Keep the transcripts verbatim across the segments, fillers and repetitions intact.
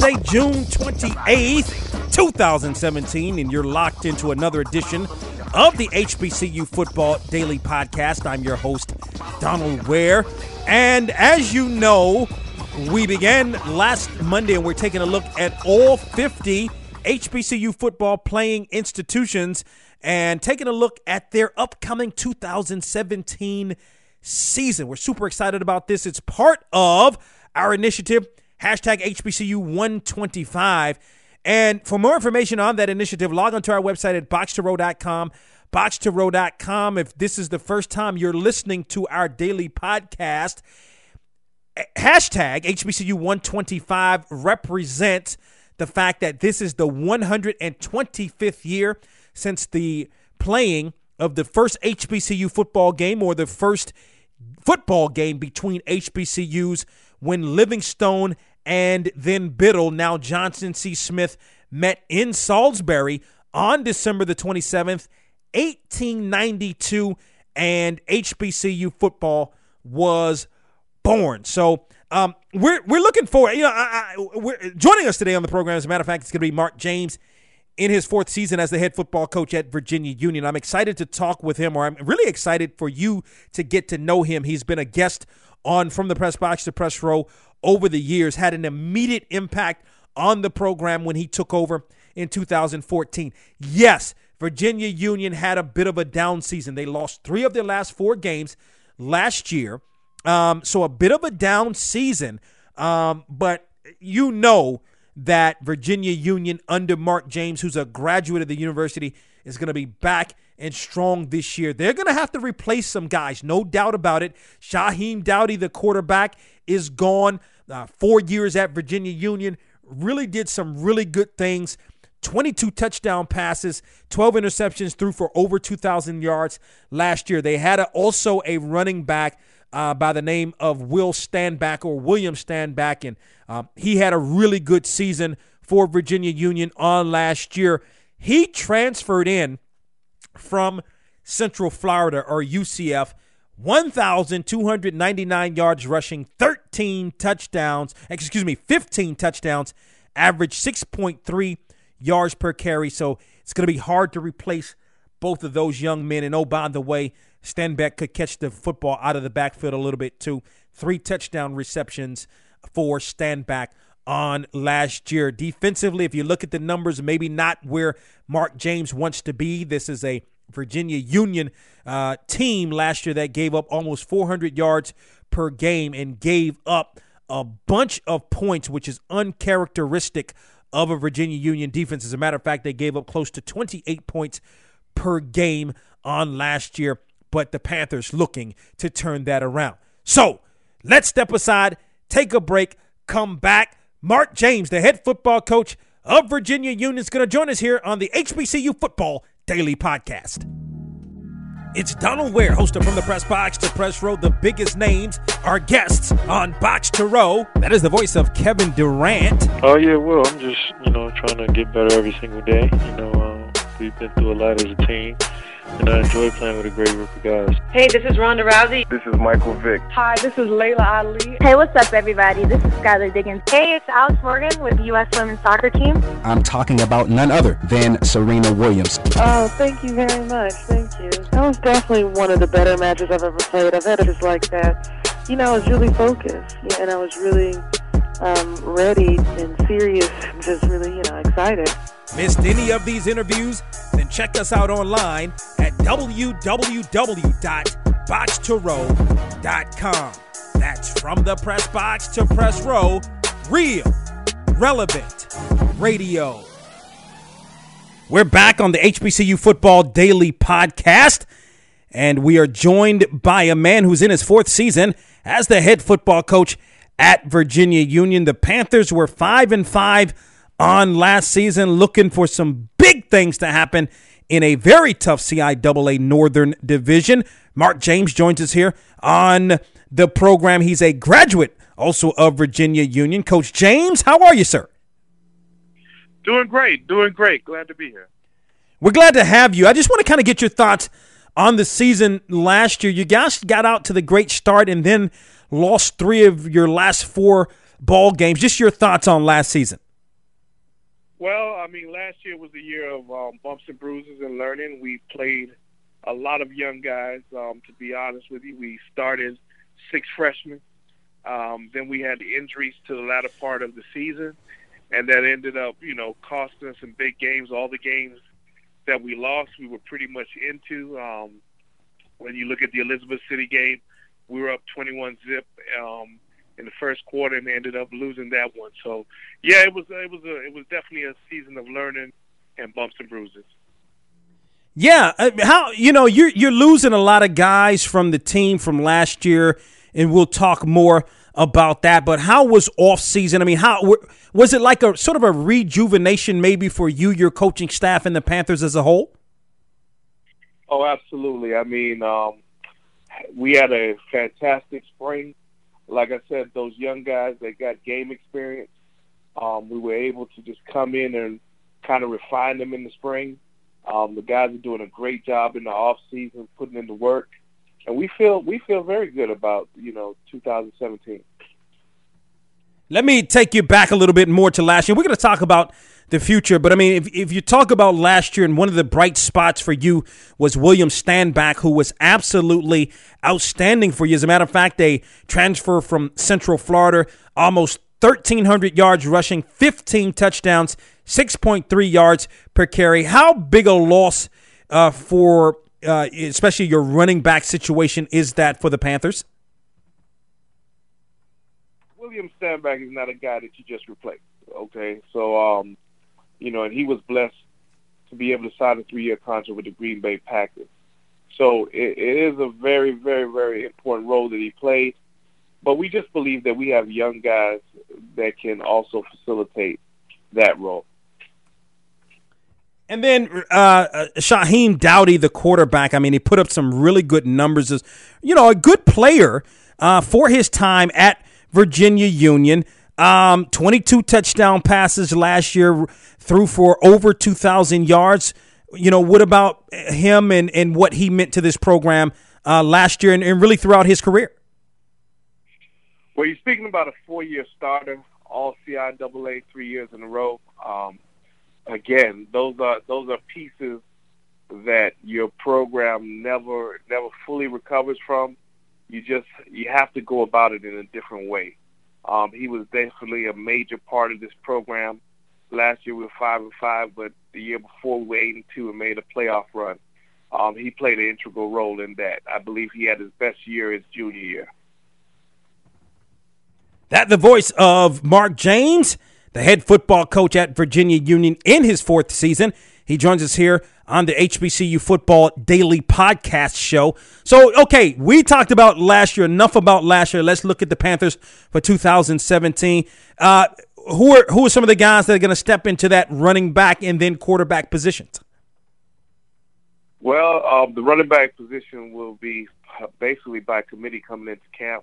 Wednesday, June twenty-eighth, two thousand seventeen, and you're locked into another edition of the H B C U Football Daily Podcast. I'm your host, Donald Ware. And as you know, we began last Monday, and we're taking a look at all fifty H B C U football playing institutions and taking a look at their upcoming two thousand seventeen season. We're super excited about this. It's part of our initiative, Hashtag H B C U one twenty-five. And for more information on that initiative, log onto our website at Box To Row dot com. Box To Row dot com. If this is the first time you're listening to our daily podcast, Hashtag H B C U one twenty-five represents the fact that this is the one hundred twenty-fifth year since the playing of the first H B C U football game, or the first football game between H B C Us, when Livingstone and then Biddle, now Johnson C. Smith, met in Salisbury on December the twenty-seventh, eighteen ninety-two, and H B C U football was born. So um, we're we're looking forward. You know, I, I, we're, joining us today on the program, as a matter of fact, it's going to be Mark James in his fourth season as the head football coach at Virginia Union. I'm excited to talk with him, or I'm really excited for you to get to know him. He's been a guest on From the Press Box to Press Row over the years, had an immediate impact on the program when he took over in two thousand fourteen. Yes, Virginia Union had a bit of a down season. They lost three of their last four games last year, um, so a bit of a down season, um, but you know that Virginia Union under Mark James, who's a graduate of the university, is going to be back and strong this year. They're going to have to replace some guys, no doubt about it. Shaheed Dowdy, the quarterback, is gone. Uh, four years at Virginia Union, really did some really good things. twenty-two touchdown passes, twelve interceptions, threw for over two thousand yards last year. They had a, also a running back Uh, by the name of Will Stanback, or William Stanback, and um, he had a really good season for Virginia Union on last year. He transferred in from Central Florida, or U C F, one thousand two hundred ninety-nine yards rushing, thirteen touchdowns, excuse me, fifteen touchdowns, average six point three yards per carry, so it's going to be hard to replace both of those young men. And oh, by the way, Stanback could catch the football out of the backfield a little bit too. Three touchdown receptions for Stanback on last year. Defensively, if you look at the numbers, maybe not where Mark James wants to be. This is a Virginia Union uh, team last year that gave up almost four hundred yards per game and gave up a bunch of points, which is uncharacteristic of a Virginia Union defense. As a matter of fact, they gave up close to twenty-eight points per game on last year, but the Panthers looking to turn that around. So let's step aside, take a break, come back. Mark James, the head football coach of Virginia Union, is going to join us here on the H B C U Football Daily Podcast. It's Donald Ware, host of From the Press Box to Press Row. The biggest names are guests on Box to Row. That is the voice of Kevin Durant. Oh, yeah, well, I'm just, you know, trying to get better every single day, you know. We've been through a lot as a team, and I enjoy playing with a great group of guys. Hey, this is Ronda Rousey. This is Michael Vick. Hi, this is Layla Ali. Hey, what's up, everybody? This is Skylar Diggins. Hey, it's Alex Morgan with the U S Women's Soccer Team. I'm talking about none other than Serena Williams. Oh, thank you very much. Thank you. That was definitely one of the better matches I've ever played. I've had it like that. You know, I was really focused, and I was really um, ready and serious and just really, you know, excited. Missed any of these interviews? Then check us out online at w w w dot box to row dot com. That's From the Press Box to Press Row, real, relevant radio. We're back on the H B C U Football Daily Podcast, and we are joined by a man who's in his fourth season as the head football coach at Virginia Union. The Panthers were five and five on last season, looking for some big things to happen in a very tough C I A A Northern Division. Mark James joins us here on the program. He's a graduate also of Virginia Union. Coach James, how are you, sir? Doing great, doing great. Glad to be here. We're glad to have you. I just want to kind of get your thoughts on the season last year. You guys got out to the great start and then lost three of your last four ball games. Just your thoughts on last season. Well, I mean, last year was a year of um, bumps and bruises and learning. We played a lot of young guys, um, to be honest with you. We started six freshmen. Um, then we had injuries to the latter part of the season, and that ended up, you know, costing us in big games. All the games that we lost, we were pretty much into. Um, when you look at the Elizabeth City game, we were up twenty-one zip um, in the first quarter and ended up losing that one. So, yeah, it was it was a, it was definitely a season of learning and bumps and bruises. Yeah, how you know you're you're losing a lot of guys from the team from last year, and we'll talk more about that. But how was off season? I mean, how was it like a sort of a rejuvenation maybe for you, your coaching staff, and the Panthers as a whole? Oh, absolutely. I mean, um, we had a fantastic spring. Like I said, those young guys that got game experience, um, we were able to just come in and kind of refine them in the spring. Um, the guys are doing a great job in the off season, putting in the work. And we feel we feel very good about, you know, two thousand seventeen. Let me take you back a little bit more to last year. We're going to talk about the future, but, I mean, if if you talk about last year, and one of the bright spots for you was William Stanback, who was absolutely outstanding for you. As a matter of fact, a transfer from Central Florida, almost thirteen hundred yards rushing, fifteen touchdowns, six point three yards per carry. How big a loss uh, for – Uh, especially your running back situation, is that for the Panthers? William Stanback is not a guy that you just replace, okay? So, um, you know, and he was blessed to be able to sign a three-year contract with the Green Bay Packers. So it, it is a very, very, very important role that he played. But we just believe that we have young guys that can also facilitate that role. And then uh, Shaheed Dowdy, the quarterback, I mean, he put up some really good numbers. As, you know, a good player uh, for his time at Virginia Union. Um, twenty-two touchdown passes last year, threw for over two thousand yards. You know, what about him and, and what he meant to this program uh, last year and, and really throughout his career? Well, you're speaking about a four-year starter, all C I A A, three years in a row. Um Again, those are those are pieces that your program never never fully recovers from. You just you have to go about it in a different way. Um, he was definitely a major part of this program. Last year we were five and five, but the year before we were eight and two and made a playoff run. Um, he played an integral role in that. I believe he had his best year his junior year. That the voice of Mark James, the head football coach at Virginia Union in his fourth season. He joins us here on the H B C U Football Daily Podcast Show. So, okay, we talked about last year. Enough about last year. Let's look at the Panthers for two thousand seventeen. Uh, who are who are some of the guys that are going to step into that running back and then quarterback positions? Well, um, the running back position will be basically by committee coming into camp.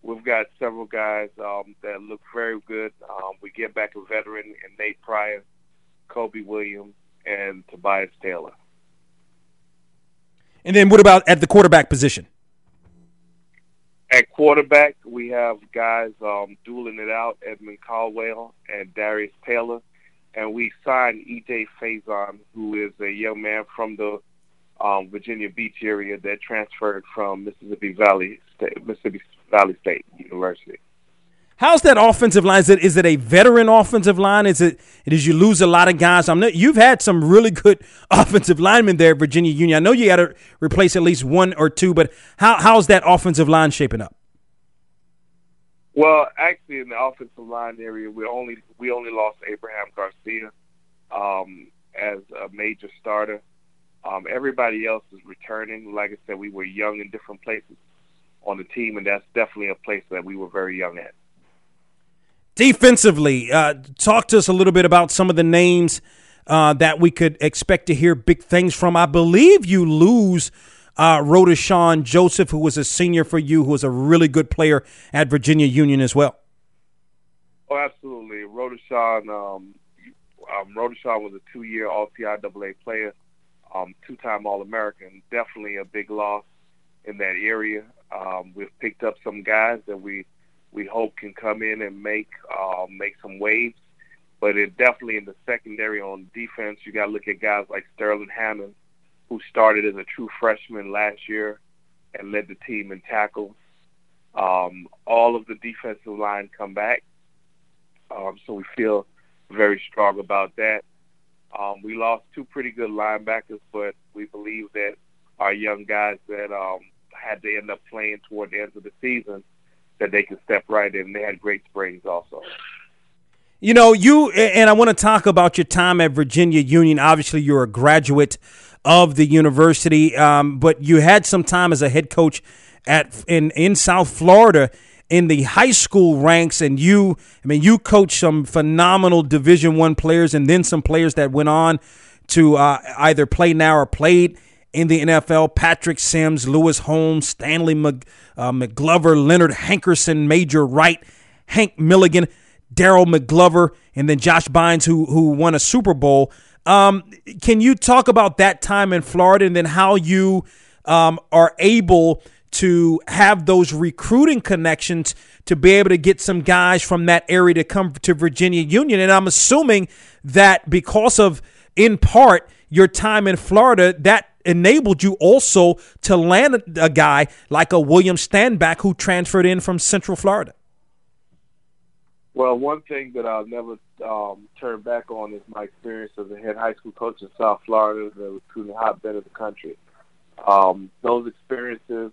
We've got several guys um, that look very good. Um, we get back a veteran in Nate Pryor, Kobe Williams, and Tobias Taylor. And then what about at the quarterback position? At quarterback, we have guys um, dueling it out, Edmund Caldwell and Darius Taylor. And we signed E J. Faison, who is a young man from the um, Virginia Beach area that transferred from Mississippi Valley State, Mississippi Valley State University. How's that offensive line? Is it is it a veteran offensive line? Is it did you lose a lot of guys? I'm not, you've had some really good offensive linemen there at Virginia Union. I know you got to replace at least one or two, but how how's that offensive line shaping up? Well, actually, in the offensive line area, we only we only lost Abraham Garcia um, as a major starter. Um, everybody else is returning. Like I said, we were young in different places on the team, and that's definitely a place that we were very young at. Defensively, uh, talk to us a little bit about some of the names uh, that we could expect to hear big things from. I believe you lose uh, Rodashawn Joseph, who was a senior for you, who was a really good player at Virginia Union as well. Oh, absolutely. Rodashawn, um, um, Rodashawn was a two-year All C I A A player, um, two-time All-American. Definitely a big loss in that area. Um, we've picked up some guys that we, we hope can come in and make uh, make some waves But it definitely in the secondary on defense, you got to look at guys like Sterling Hammond, who started as a true freshman last year and led the team in tackles. Um, all of the defensive line come back, um, so we feel very strong about that. Um, we lost two pretty good linebackers, but we believe that our young guys that um, had to end up playing toward the end of the season, that they can step right in. They had great springs also. You know, you and I want to talk about your time at Virginia Union. Obviously, you're a graduate of the university, um, but you had some time as a head coach at in, in South Florida in the high school ranks, and you, I mean, you coached some phenomenal Division I players and then some players that went on to uh, either play now or played in the N F L, Patrick Sims, Lewis Holmes, Stanley Mc, uh, McGlover, Leonard Hankerson, Major Wright, Hank Milligan, Daryl McGlover, and then Josh Bynes, who who won a Super Bowl. Um, can you talk about that time in Florida and then how you um, are able to have those recruiting connections to be able to get some guys from that area to come to Virginia Union? And I'm assuming that because of, in part, your time in Florida, that enabled you also to land a guy like a William Stanback who transferred in from Central Florida. Well, one thing that I'll never um, turn back on is my experience as a head high school coach in South Florida, the recruiting hotbed of the country. Um, those experiences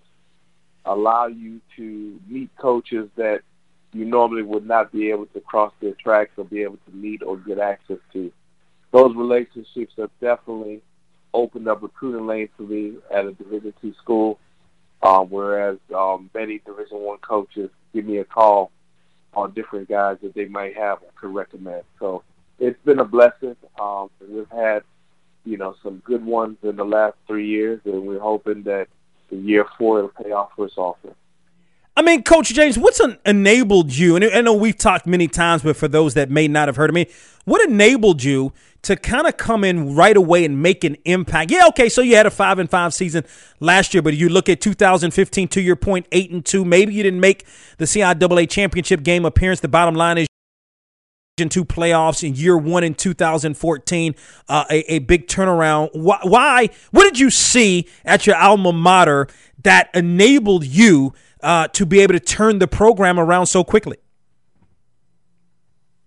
allow you to meet coaches that you normally would not be able to cross their tracks or be able to meet or get access to. Those relationships have definitely opened up recruiting lanes for me at a Division two school, uh, whereas um, many Division I coaches give me a call on different guys that they might have or could recommend. So it's been a blessing. Um, we've had, you know, some good ones in the last three years, and we're hoping that the year four it'll pay off for us also. I mean, Coach James, what's an, enabled you, and I know we've talked many times, but for those that may not have heard of me, what enabled you to kind of come in right away and make an impact? Yeah, okay, so you had a five and five season last year, but you look at two thousand fifteen, to your point, eight and two. Maybe you didn't make the C I A A championship game appearance. The bottom line is in two playoffs in year one in two thousand fourteen, uh, a, a big turnaround. Why, why? What did you see at your alma mater that enabled you Uh, to be able to turn the program around so quickly?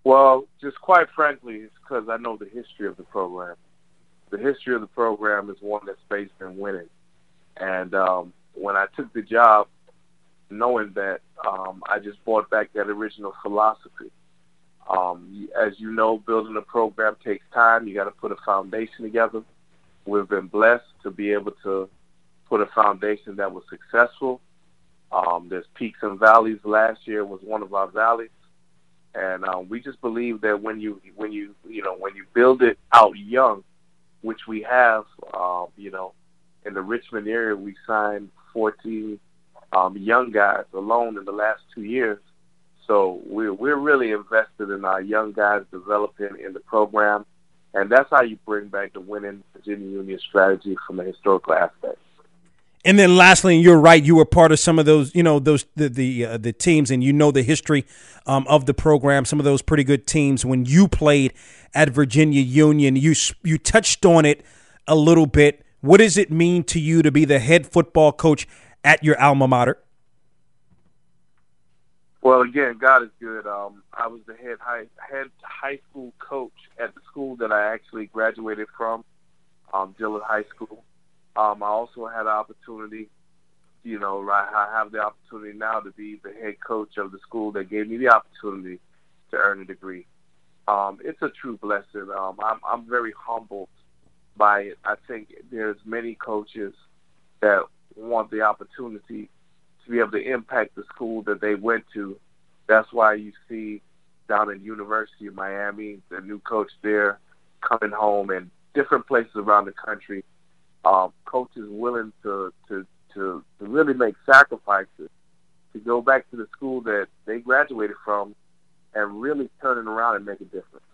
Well, just quite frankly, it's because I know the history of the program. The history of the program is one that's based in winning. And um, when I took the job, knowing that, um, I just brought back that original philosophy. Um, as you know, building a program takes time. You got to put a foundation together. We've been blessed to be able to put a foundation that was successful. Um, there's peaks and valleys. Last year was one of our valleys, and um, we just believe that when you when you you know when you build it out young, which we have, uh, you know, in the Richmond area, we signed fourteen um, young guys alone in the last two years. So we're we're really invested in our young guys developing in the program, and that's how you bring back the winning Virginia Union strategy from a historical aspect. And then lastly, and you're right, you were part of some of those, you know, those the the, uh, the teams, and you know the history um, of the program, some of those pretty good teams when you played at Virginia Union. You you touched on it a little bit. What does it mean to you to be the head football coach at your alma mater? Well, again, God is good. Um, I was the head high, head high school coach at the school that I actually graduated from, um, Dillard High School. Um, I also had an opportunity, you know, I have the opportunity now to be the head coach of the school that gave me the opportunity to earn a degree. Um, it's a true blessing. Um, I'm, I'm very humbled by it. I think there's many coaches that want the opportunity to be able to impact the school that they went to. That's why you see down at University of Miami, the new coach there coming home, and different places around the country. Um, coaches willing to, to, to, to really make sacrifices to go back to the school that they graduated from and really turn it around and make a difference.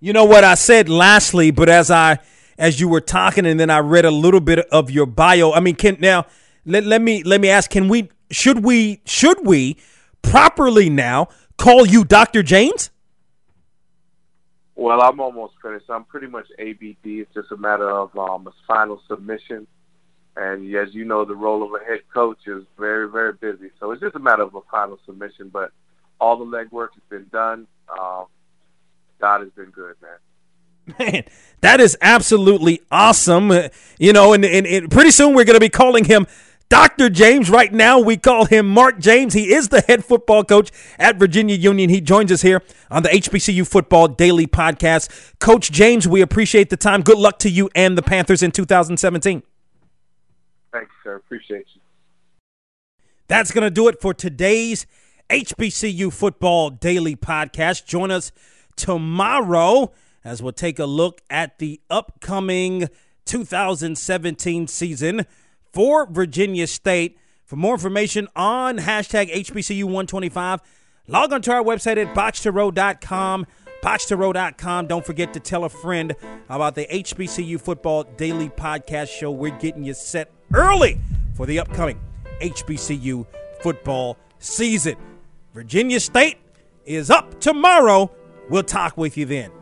You know what I said lastly, but as I as you were talking and then I read a little bit of your bio, I mean, can, now let, let me let me ask, can we should we should we properly now call you Doctor James? Well, I'm almost finished. I'm pretty much A B D. It's just a matter of um, a final submission. And as you know, the role of a head coach is very, very busy. So it's just a matter of a final submission. But all the legwork has been done. Uh, God has been good, man. Man, that is absolutely awesome. You know, and, and, and pretty soon we're going to be calling him Doctor James. Right now we call him Mark James. He is the head football coach at Virginia Union. He joins us here on the H B C U Football Daily Podcast. Coach James, we appreciate the time. Good luck to you and the Panthers in two thousand seventeen. Thanks, sir. Appreciate you. That's going to do it for today's H B C U Football Daily Podcast. Join us tomorrow as we'll take a look at the upcoming two thousand seventeen season for Virginia State. For more information on hashtag H B C U one twenty-five, log on to our website at Box To Row dot com. Box To Row dot com. Don't forget to tell a friend about the H B C U Football Daily Podcast Show. We're getting you set early for the upcoming H B C U football season. Virginia State is up tomorrow. We'll talk with you then.